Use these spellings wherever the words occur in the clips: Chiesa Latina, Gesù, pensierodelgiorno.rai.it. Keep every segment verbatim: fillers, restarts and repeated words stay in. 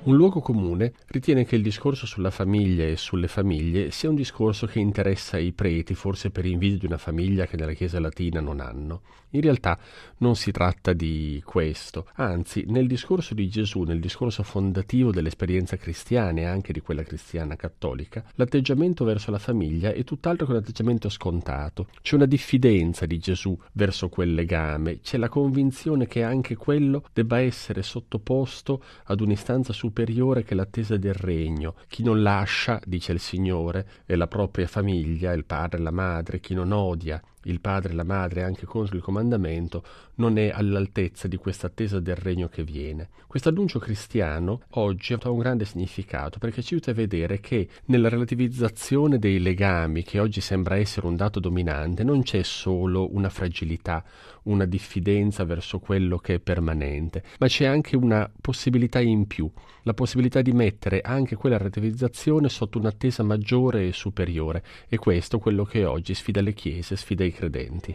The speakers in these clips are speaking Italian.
Un luogo comune ritiene che il discorso sulla famiglia e sulle famiglie sia un discorso che interessa i preti, forse per invidia di una famiglia che nella Chiesa Latina non hanno. In realtà non si tratta di questo, anzi nel discorso di Gesù, nel discorso fondativo dell'esperienza cristiana e anche di quella cristiana cattolica, l'atteggiamento verso la famiglia è tutt'altro che un atteggiamento scontato. C'è una diffidenza di Gesù verso quel legame, c'è la convinzione che anche quello debba essere sottoposto ad un'istanza superiore che l'attesa del regno. Chi non lascia, dice il Signore, è la propria famiglia, il padre e la madre, chi non odia il padre e la madre anche contro il comandamento, non è all'altezza di questa attesa del regno che viene. Questo annuncio cristiano oggi ha un grande significato perché ci aiuta a vedere che nella relativizzazione dei legami, che oggi sembra essere un dato dominante, non c'è solo una fragilità, una diffidenza verso quello che è permanente, ma c'è anche una possibilità in più, la possibilità di mettere anche quella relativizzazione sotto un'attesa maggiore e superiore. E questo è quello che oggi sfida le chiese, sfida i credenti.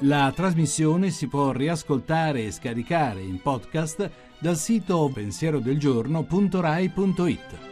La trasmissione si può riascoltare e scaricare in podcast dal sito pensiero del giorno punto rai punto it.